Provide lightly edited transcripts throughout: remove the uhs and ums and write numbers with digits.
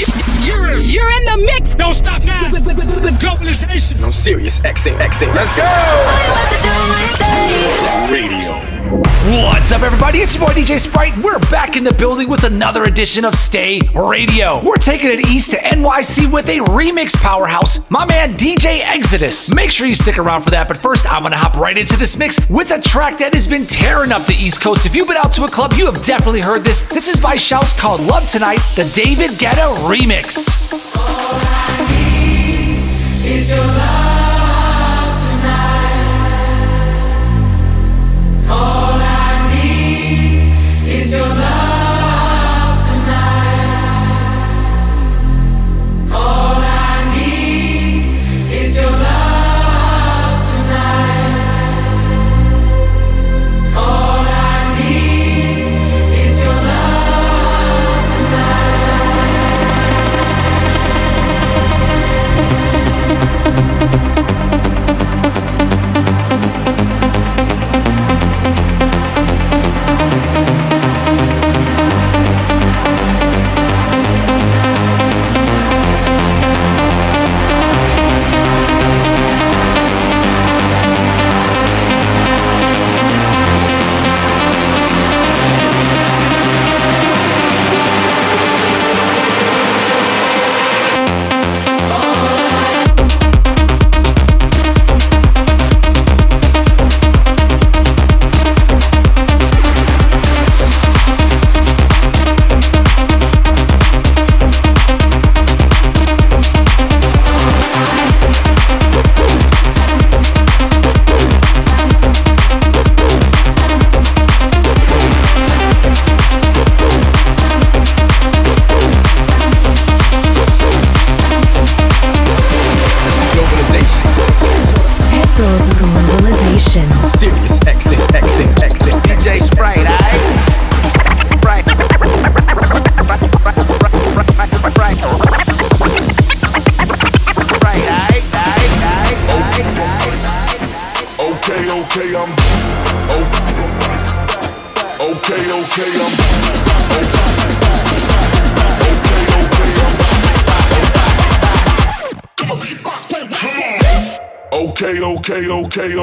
You're in the mix. Don't stop now. With globalization. No Sirius XM. Let's go. All you have to do is stay radio. What's up, everybody? It's your boy DJ Sprite. We're back in the building with another edition of Stay Radio. We're taking it east to NYC with a remix powerhouse, my man DJ Exodus. Make sure you stick around for that, but first I'm going to hop right into this mix with a track that has been tearing up the East Coast. If you've been out to a club, you have definitely heard this. This is by Shouse called Love Tonight, the David Guetta remix. All I need is your love.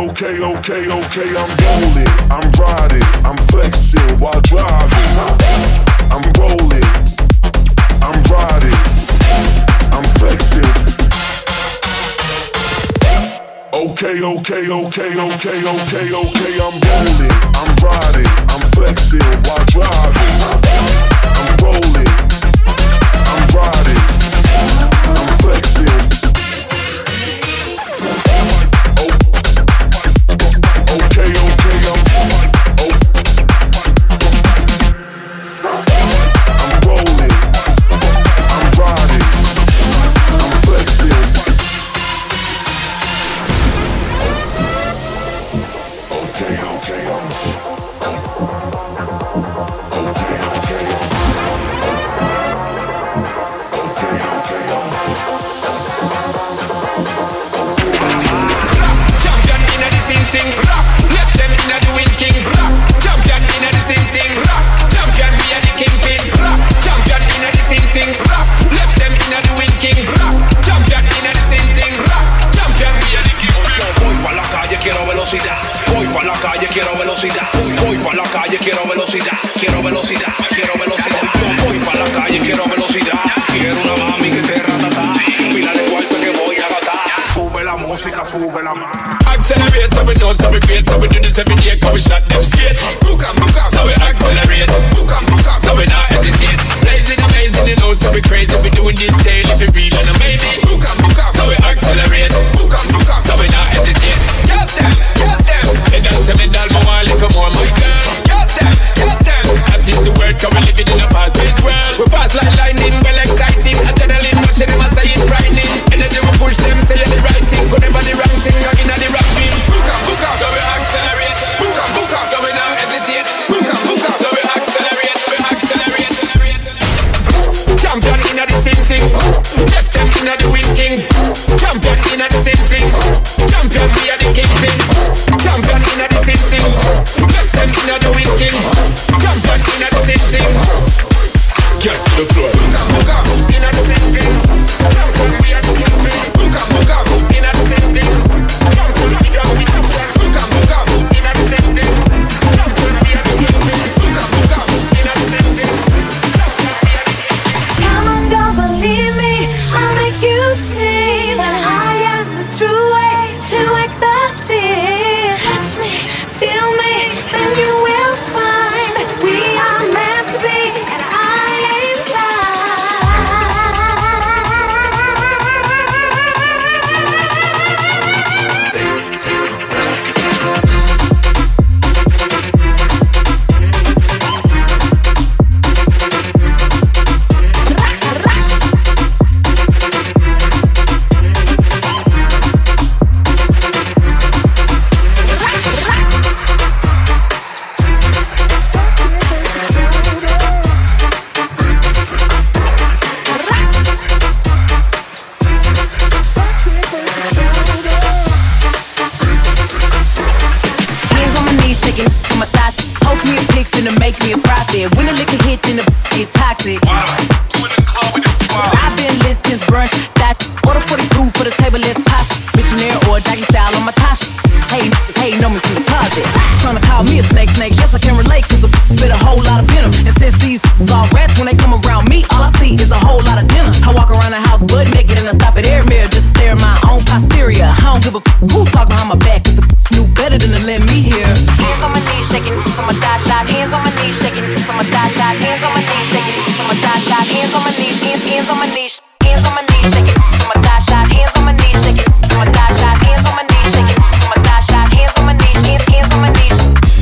Okay, I'm rolling, I'm riding, I'm flexing while driving. I'm rolling, I'm riding, I'm flexing. Okay, I'm rolling, I'm riding, I'm flexing while driving. I'm rolling, I'm riding, I'm flexing. Just to the floor. Booga, booga, in the since brunch. That order 42 for the table, let's pop. Missionaire or doggy style on my top. Hey, know me from the closet. Tryna call me a snake. Yes, I can relate, cause I bit a whole lot of venom. And since these all rats, when they come around me, all I see is a whole lot of dinner. I walk around the house butt naked and I stop at air mirror just to stare at my own posterior. I don't give a who talk behind my back, cause the knew better than to let me hear. Hands on my knees shaking, from a die shot. Hands on my knees shaking, from a die shot. Hands on my knees shaking, from a die shot. Hands on my knees, hands on my knees. Hands on my knees shaking, from a die shot. Hands on my knees shaking, from a die shot. Hands on my knees shaking, from a die shot. Hands on my knees, hands on my knees.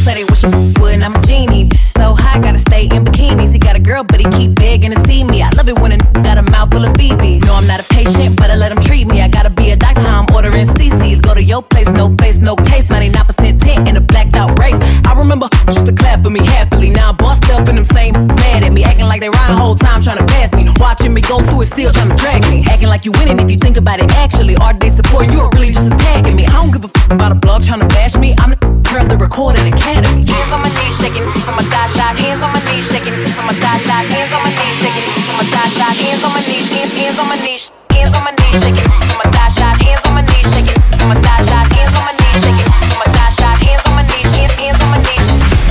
Say they wish I would, I'm a genie. So high, gotta stay in bikinis. He got a girl, but he keep begging to see me. I love it when a got a mouth full of BBs. No, I'm not a patient, but I let him treat me. I gotta be a doctor, I'm ordering CCs. Go to your place, no face, no case. 99% tint in a blacked out rape. I remember just to clap for me happily. Now I'm bossed up and them same mad at me. Acting like they rhyme the whole time trying to pass me. Watching me go through it, still trying to drag me. Acting like you winning if you think about it actually. Are they supporting you or really just attacking me? I don't give a fuck about a blog trying to bash me. I'm the girl that recorded Academy. Hands on my knees shaking, from a die shot. Hands on my knees shaking, from a die shot. Hands on my knees shaking, from a die shot. Hands on my knees, hands on my knees. Hands on my knees shaking, from a die shot. Hands on my knees shaking, from a die shot. Hands on my knees shaking, from a die shot. Hands on my knees, hands on my knees.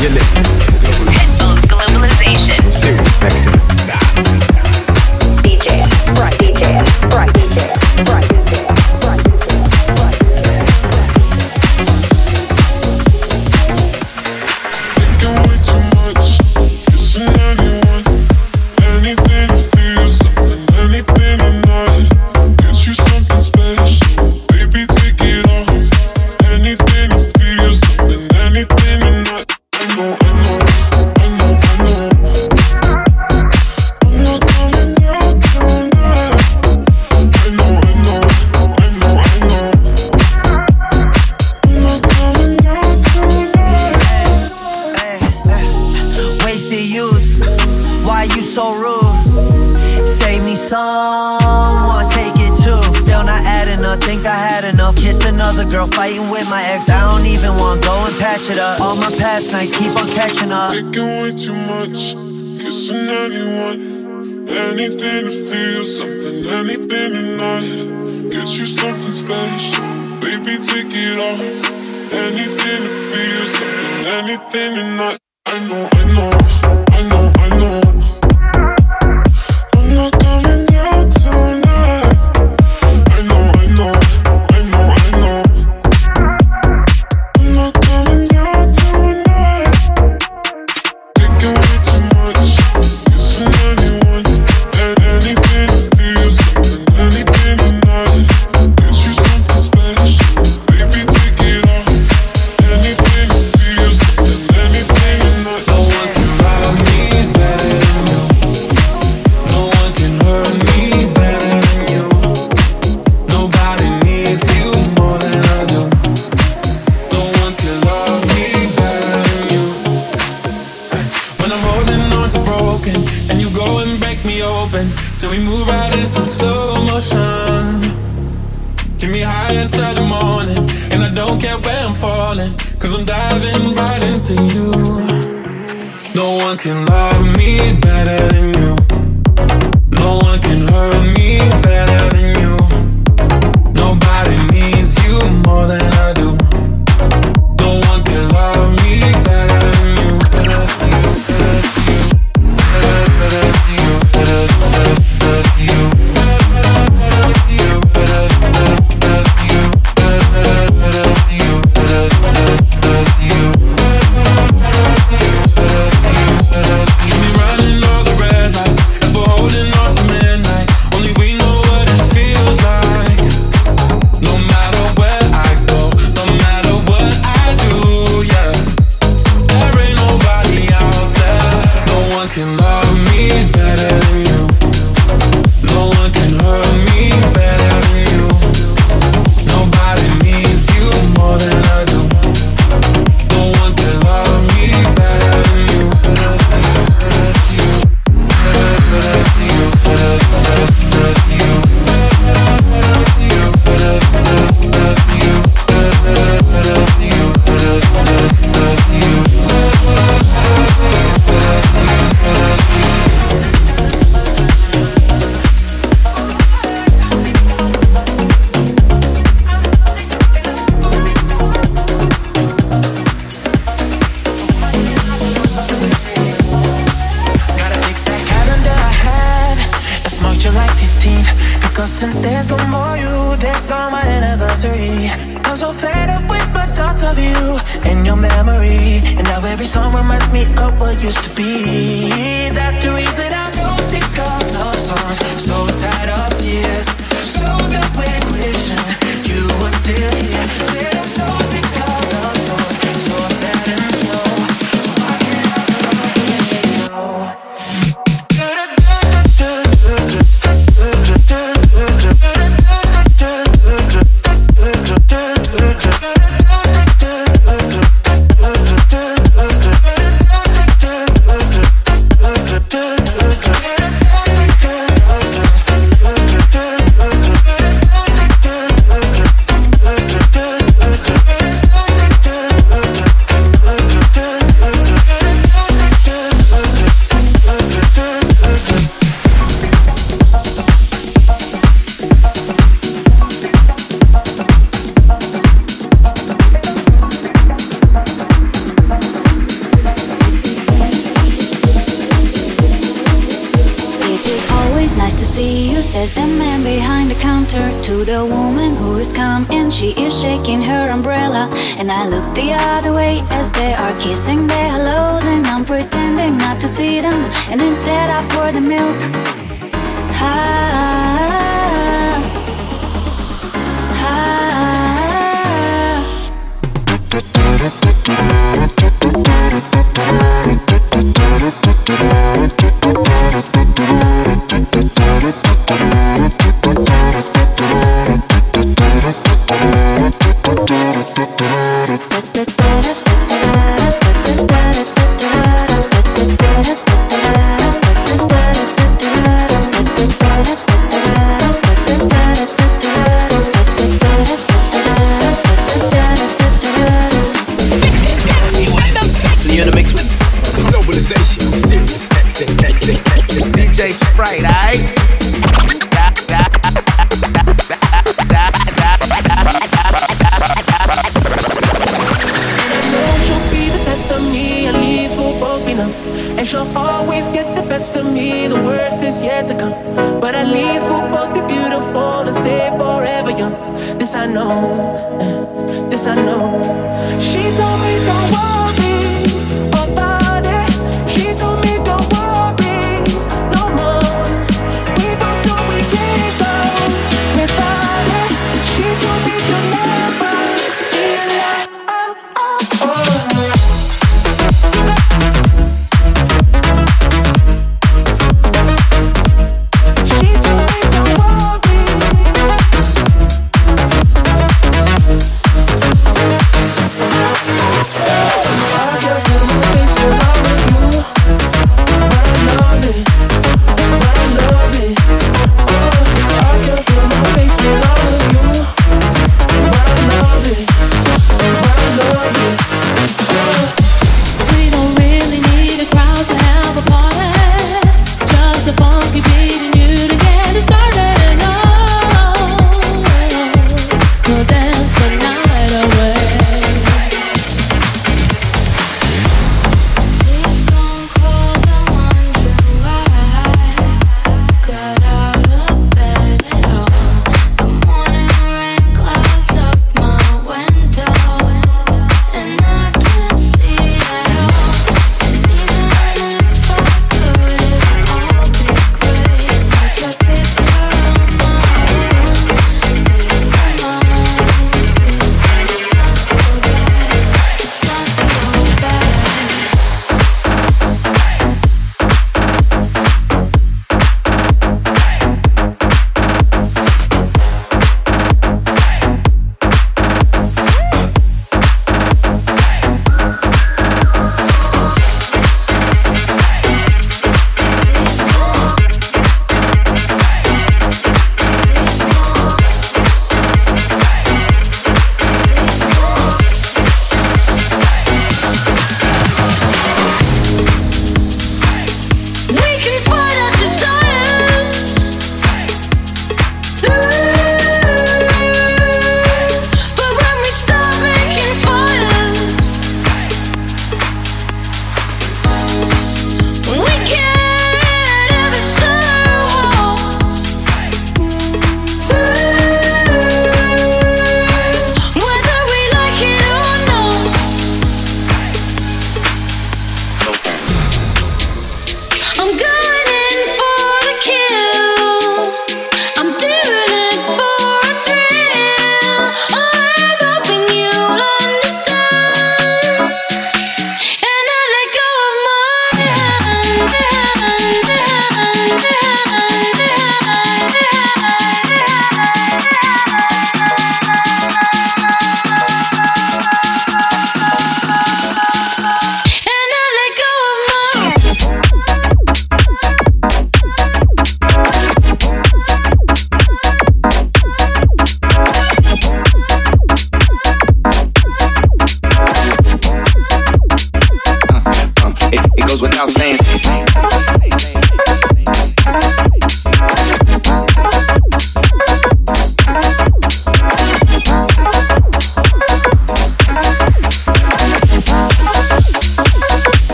You're listening to Pitbull's Globalization. Sirius XM. DJ Sprite. DJ Sprite. DJ Sprite. Girl fighting with my ex, I don't even want to go and patch it up. All my past nights keep on catching up. Taking way too much, kissing anyone. Anything to feel something, anything tonight. Get you something special, baby take it off. Anything to feel something, anything tonight. I know, I know, I know, I know. I'm not coming down tonight. I know, I know, I know, I know. Midnight. Cause since there's no more you, there's not my anniversary. I'm so fed up with my thoughts of you and your memory. And now every song reminds me of what used to be. That's the reason I'm so sick of love songs, so tired of tears, so that we're wishing you were still here. Said I'm so sick of love songs, so sad and slow, so I can't let go. She is shaking her umbrella, and I look the other way as they are kissing their hellos, and I'm pretending not to see them, and instead I pour the milk. DJ Sprite, aight? She'll be the best of me, at least we'll both be numb. And she'll always get the best of me, the worst is yet to come. But at least we'll both be beautiful and stay forever young. This I know, this I know. She told me don't worry about it, she told me don't worry.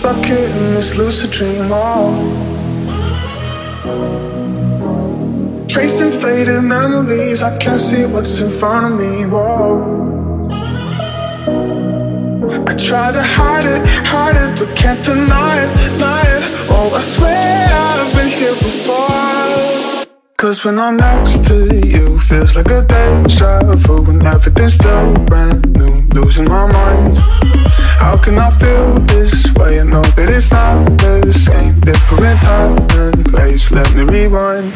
stuck in this lucid dream, oh. Tracing faded memories, I can't see what's in front of me, whoa. I try to hide it, but can't deny it, deny it. Oh, I swear I've been here before. 'Cause when I'm next to you, feels like a deja vu, when everything's still brand new, losing my mind. How can I feel this way? I know that it's not the same. Different time and place, let me rewind.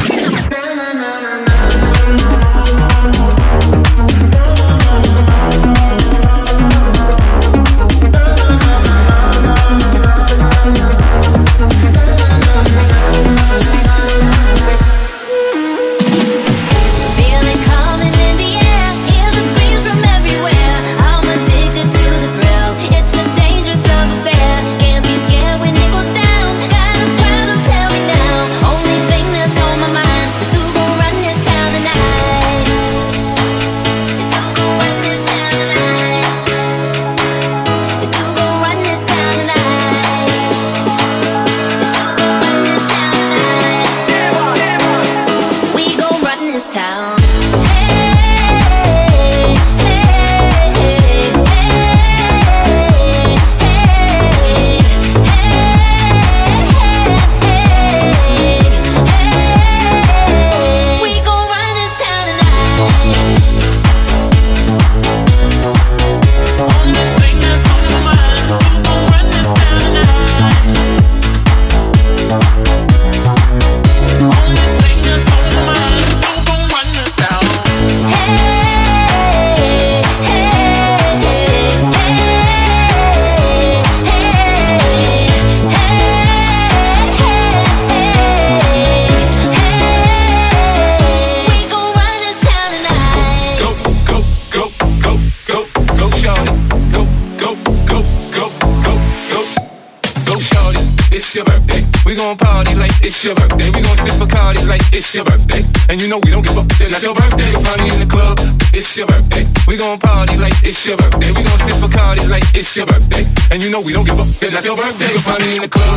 And you know we don't give up, it's your birthday. You'll find me in the club, it's your birthday. We gon' party like it's your birthday. We gon' sip Bacardi like it's your birthday. And you know we don't give up, it's not your birthday. You'll find me in the club.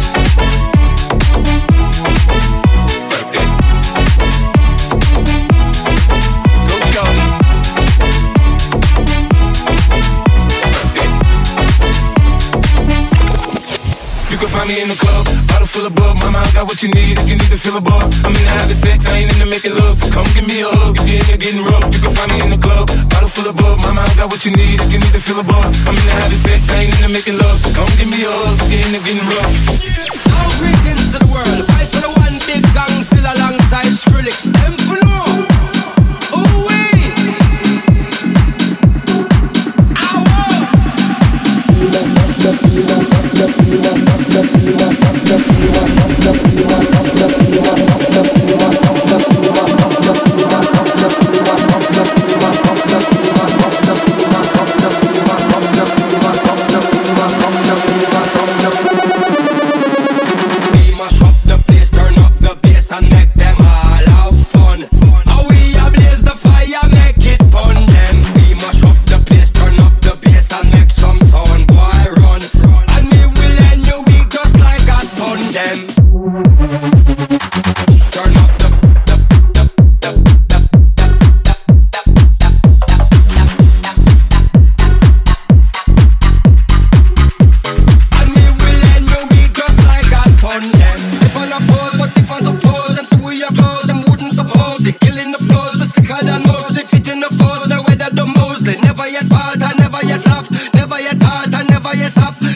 You can find me in the club, bottle full of bub. Mama, I got what you need if you need to feel a buzz. I'm in the having sex, I ain't in the making love. So come give me a hug if you're in there getting rough. You can find me in the club, bottle full of bub. Mama, I got what you need if you need to feel a buzz. I'm in the having sex, I ain't in the making love. So come give me a hug if you're in there getting rough. All greetings to the world. Vice to the one big gang still alongside Skrillex. Them for no.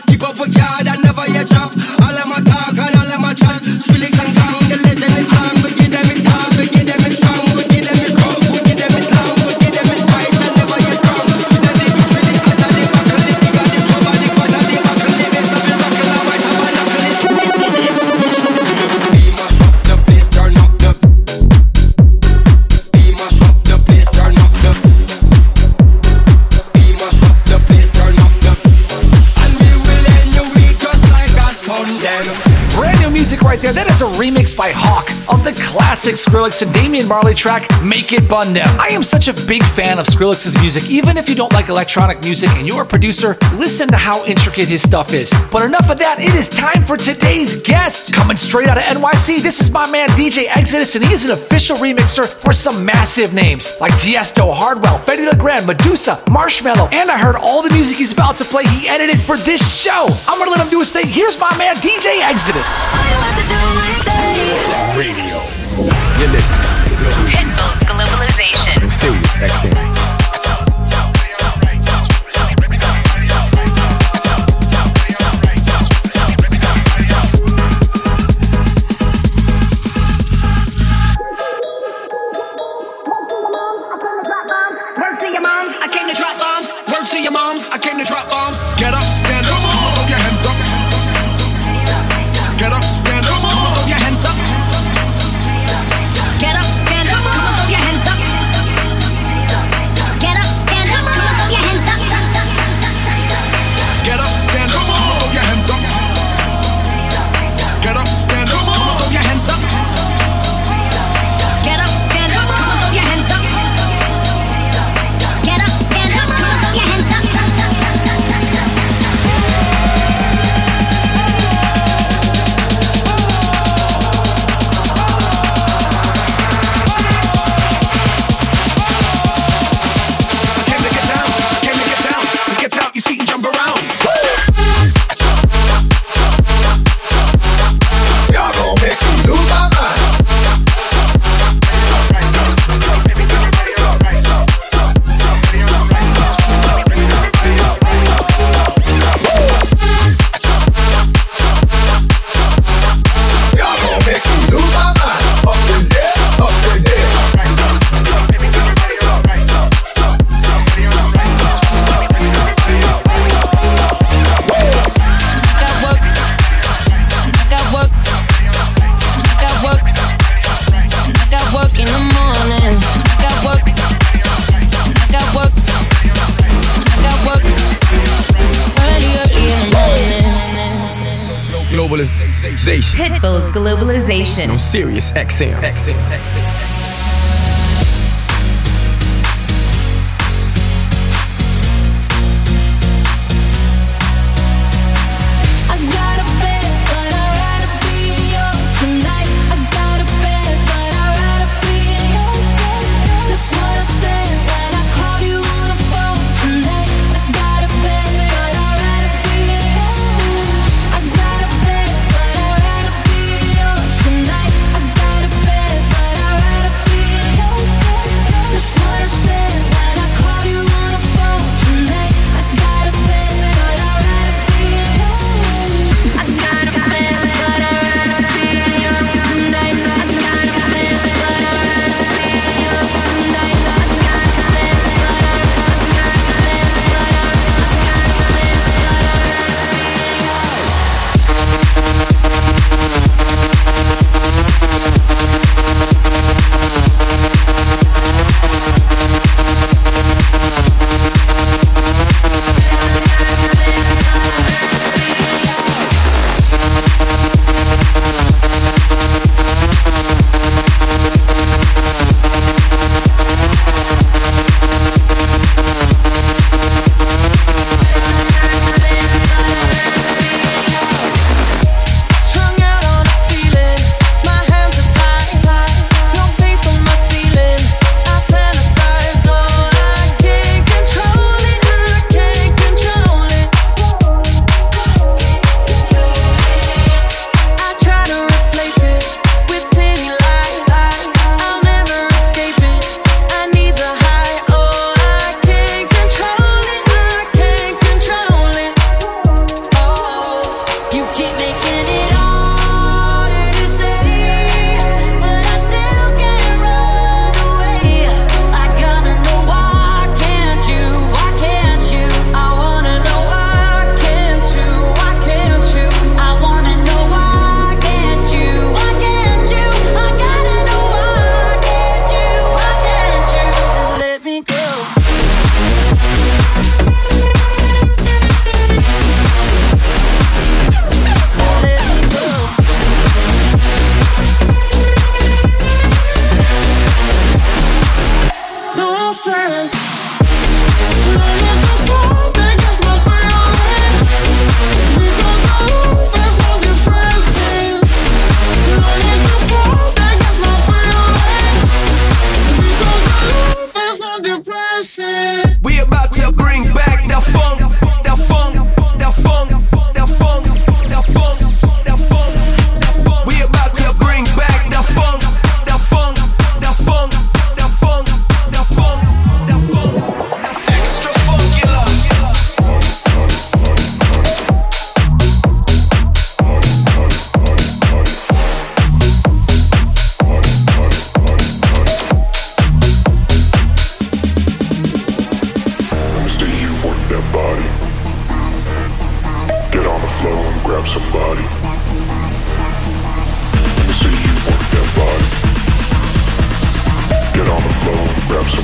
Keep up with God, I never yet drop. All of my talk and all of my chat, Skrillex and gang. classic right there. That is a remix by Hawk of the classic Skrillex to Damian Marley track, Make It Bun Down. I am such a big fan of Skrillex's music. Even if you don't like electronic music and you're a producer, listen to how intricate his stuff is. But enough of that, it is time for today's guest. Coming straight out of NYC, this is my man DJ Exodus, and he is an official remixer for some massive names like Tiësto, Hardwell, Fedde Le Grand, Meduza, Marshmello, and I heard all the music he's about to play he edited for this show. I'm gonna let him do his thing. Here's my man DJ Exodus. All you have to do is stay radio. You're listening. Pitbull's Globalization. Sirius XM. Pitbull's Globalization on Sirius XM.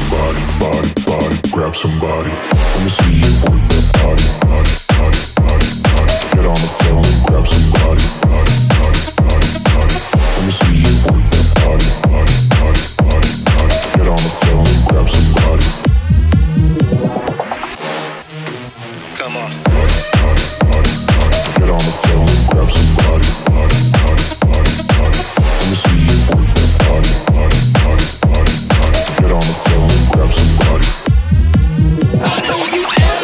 body, body, body. Grab somebody. I'ma see you move that body, body, body, body, body. Get on the floor and grab somebody, body, body, body, body. I'ma see you move that body, body, body, body, body. Get on the floor and grab somebody. Come on. Body, body, body, body. Get on the floor and grab somebody, body, body, body, body. I'ma see you move that body, body, body, body, body. Get on the floor and grab somebody. I know you have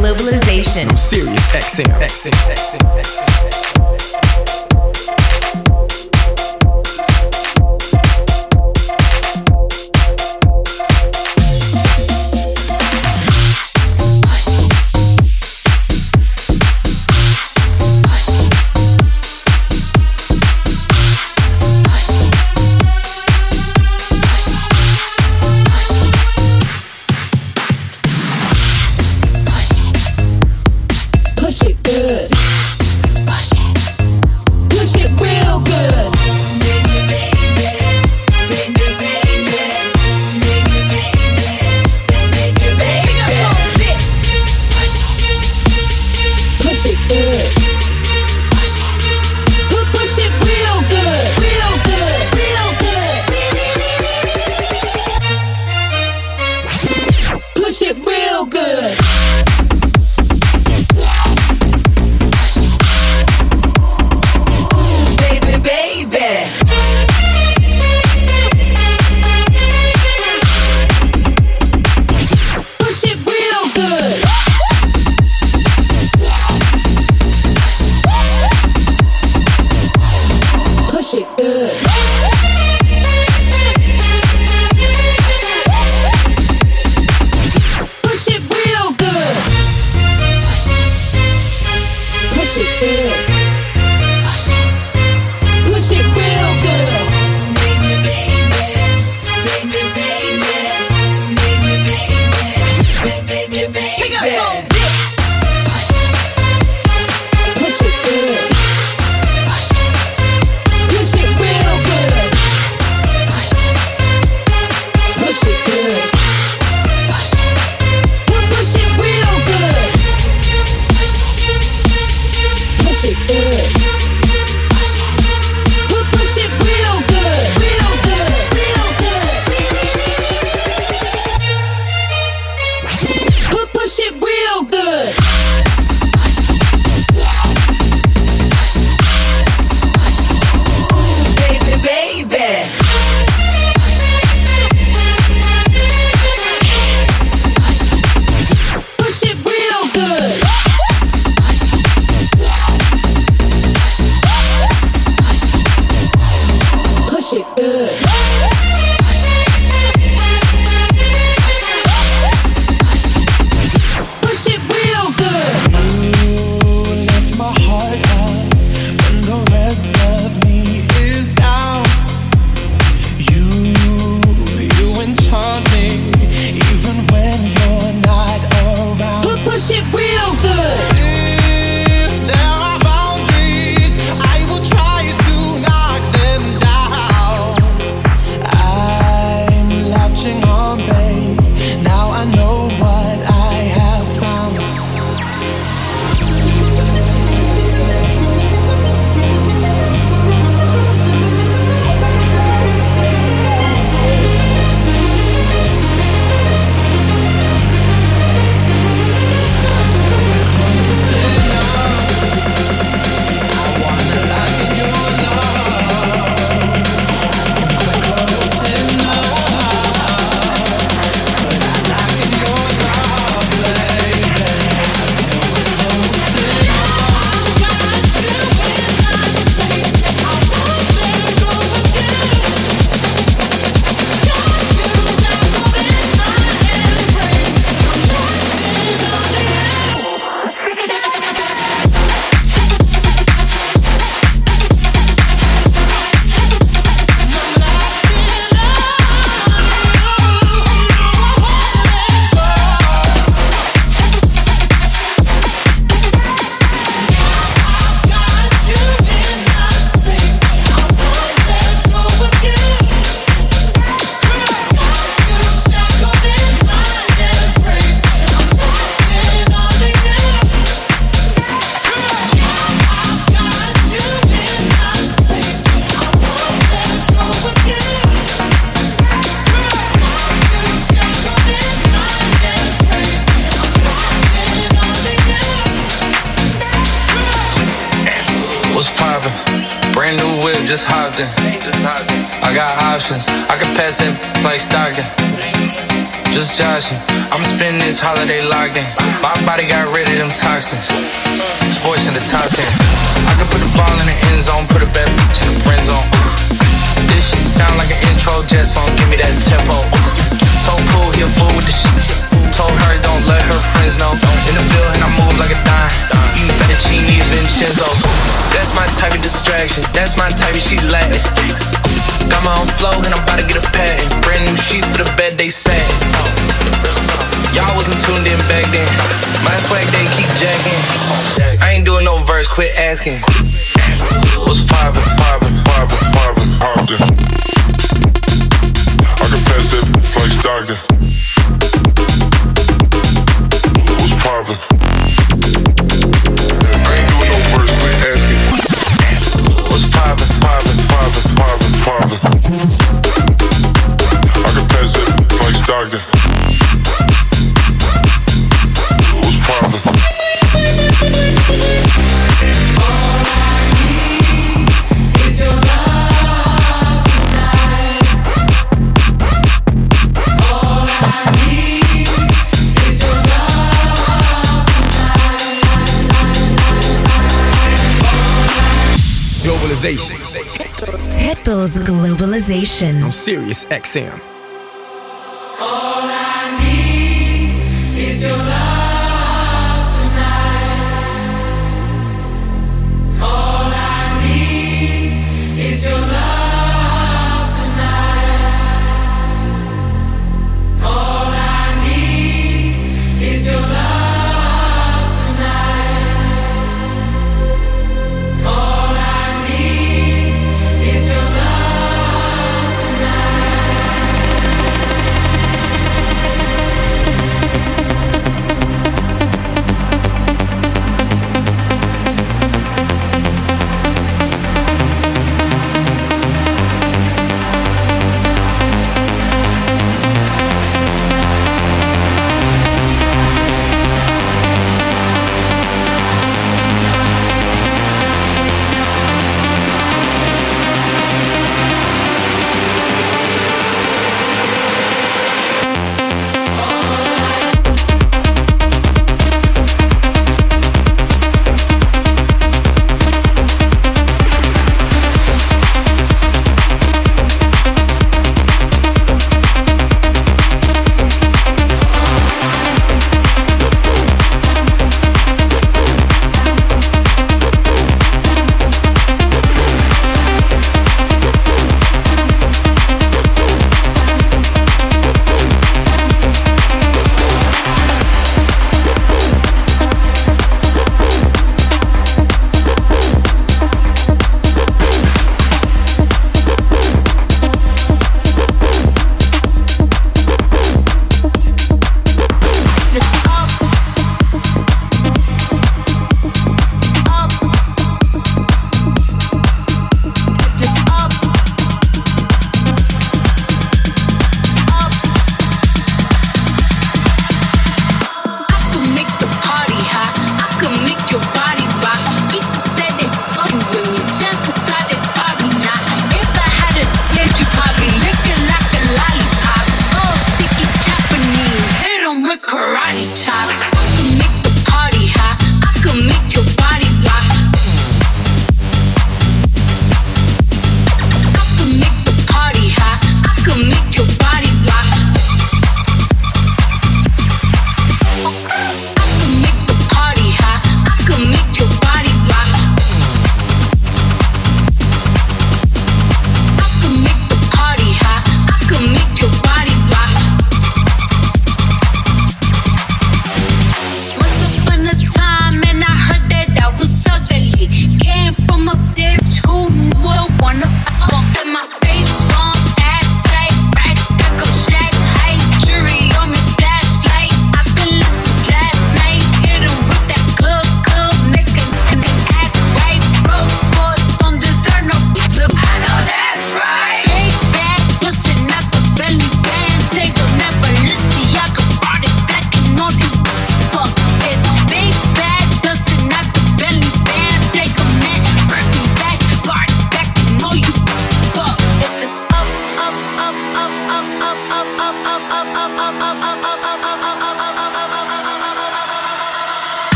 Globalization. Sirius XM. new whip, just hopped in. I got options, I can pass it like Stockton. Just joshing, I'm spending this holiday locked in. My body got rid of them toxins. Sports in the top 10. I can put the ball in the end zone, put a bad bitch in the friend zone. This shit sound like an intro jet song, give me that tempo. Told Pool he a fool with the shit. Told her don't let her friends know. In the building I move like a dime. Eating fettuccine Vincenzo's. That's my type of distraction. That's my type of she Latin. Got my own flow and I'm about to get a patent. Brand new sheets for the bed they sat. Y'all wasn't tuned in back then. My swag they keep jacking. I ain't doing no verse, quit asking. What's poppin', poppin', poppin', poppin', poppin'? I can pass that like Stockton. I ain't doing no verse, quit asking. What's poppin', poppin', poppin', poppin', poppin'? I can pass it like Stockton. What's poppin'? All I need is your love tonight. All I need. Pitbull's Globalization on Sirius XM. All I need is your love tonight. All I need is your love tonight. All I need is your love.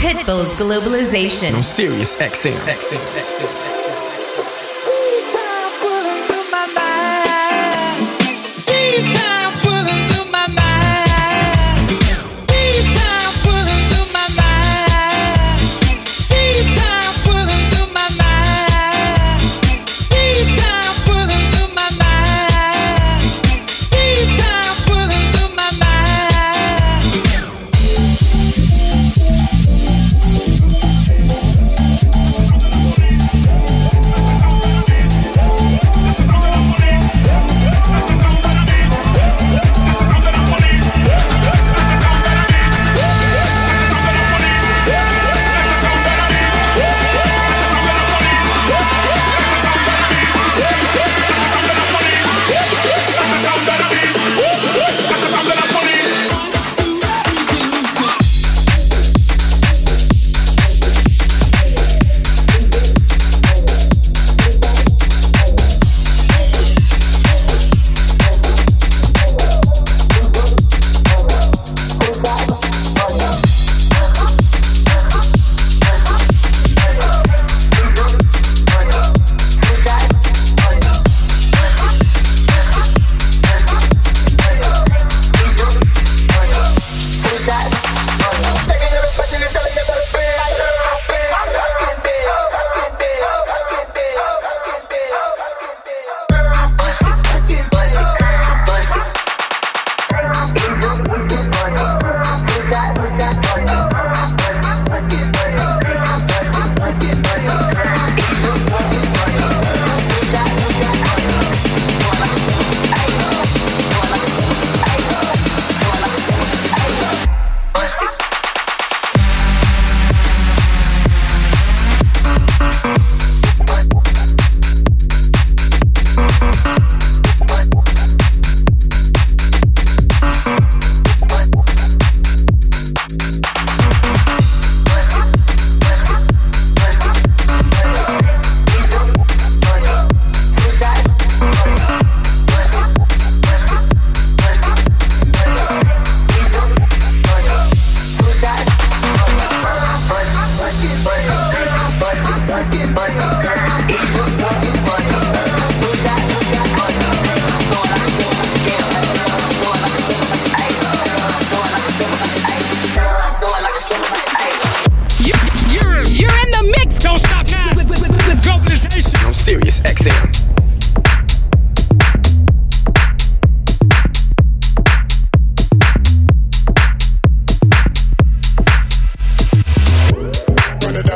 Pitbull's Globalization on Sirius XM.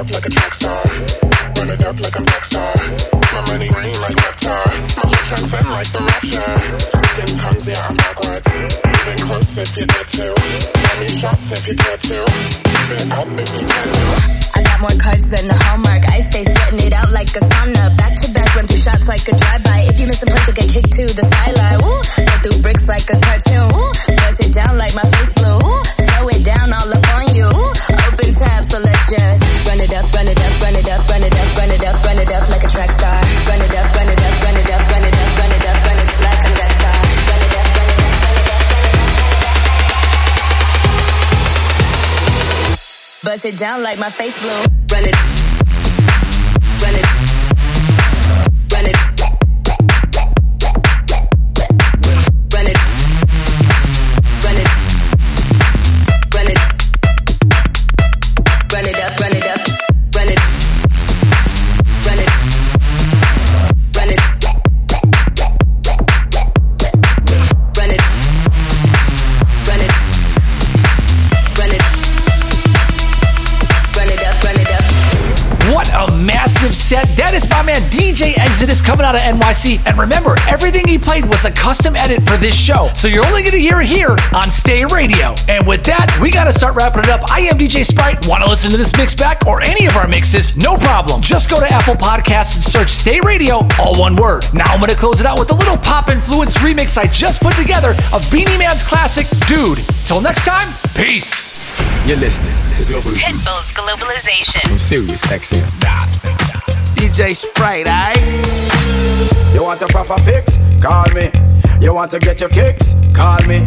up like a track star. Run it up like a track star. My money green like Reptar. My whole tracks in like the Rapture. Sixteen tongues, yeah, I'm backwards. Even close if you dare to. Let me shots if you care to. Keep it up if you can to. I got more cards than a Hallmark. I stay sweating it out like a sauna. Back to back, run through shots like a drive-by. If you miss a punch, you'll get kicked to the sideline. Ooh, go through bricks like a cartoon. Ooh, press it down like my face blue. Ooh, slow it down all up on you. Ooh, open tab, so let's just run it up, run it up, run it up, run it up, run it up, run it up like a track star. Run it up, run it up, run it up, run it up, run it up, run it up like a track star. Run it up, run it up, run it up, run it up. Bust it down like my face blue. Run it. Run it. Run it. Run it. Run it. Run it. Run it up, run it up. Run it. Run it. Run it. Run it. Run it. Run it. Run it up, run it up. What a massive set. That is my man DJ Exodus coming out of NYC. And remember, everything he played was a custom edit for this show. So you're only going to hear it here on Stay Radio. And with that, we got to start wrapping it up. I am DJ Sprite. Want to listen to this mix back or any of our mixes? No problem. Just go to Apple Podcasts and search Stay Radio, all one word. Now I'm going to close it out with a little pop influence remix I just put together of Beanie Man's classic, Dude. Till next time, peace. You're listening to Pitbull's Globalization on Sirius XM. DJ Sprite, aight? You want a proper fix? Call me. You want to get your kicks? Call me.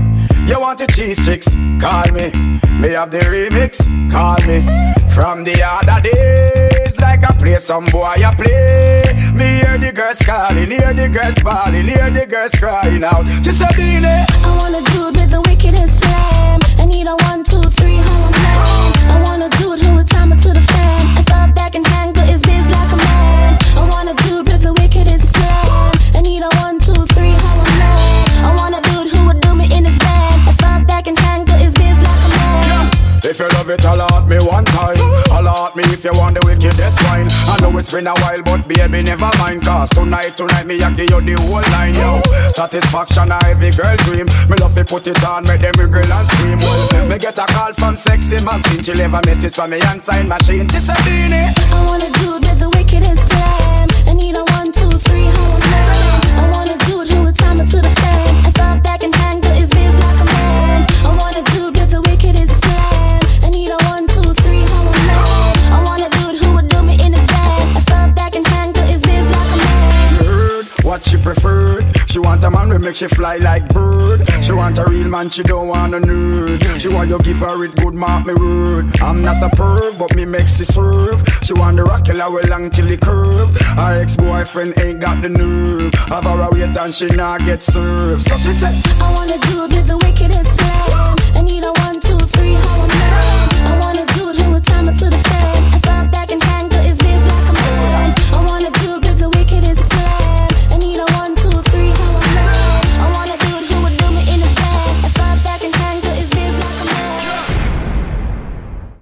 You want your cheese tricks? Call me. Me have the remix? Call me. From the other days, like I play some boy, I play. Me hear the girls calling, hear the girls bawling, hear the girls crying out. Just a minute. I want a dude with the wickedest slam. I need a 1, 2, 3, how I'm lying. I want a dude who would time it to the fan. I fell back and hang, but it's biz like a man. I want a dude with the wickedest slam. I need a 1, 2, 3, how I'm lying. I want a dude who would do me in his van. I fell back and hang, but it's biz like a man. If you love it, holla at me one time. Holla at me if you want the wickedest wine. I know it's been a while, but baby, never mind. Cause tonight, me I give you the whole line, yo. Satisfaction a every girl dream. Me love to put it on, make them wiggle and scream. Well, me get a call from Sexy Maxine. She leave a message from me and sign machine. She's a beanie. I want a dude with the wickedest slam. I need a 1, 2, 3, how I'm. I want a dude who would time it to the fan. I fall back and hang, but it's biz like a man. I want a dude with the wickedest slam. I need a 1, 2, 3, how I'm mad. I want a dude who would do me in his bed. I fell back and hang, but it's biz like a man. Bird, what she preferred. She want a man who make she fly like bird. She want a real man, she don't want a nerd. She want you give her it good, mark me word. I'm not a perv, but me makes she serve. She want the rockilla way long till he curve. Her ex-boyfriend ain't got the nerve. Have her a wait and she not get served. So she said, I want a dude with the wickedest slam. I need a 1, 2, 3, how I'm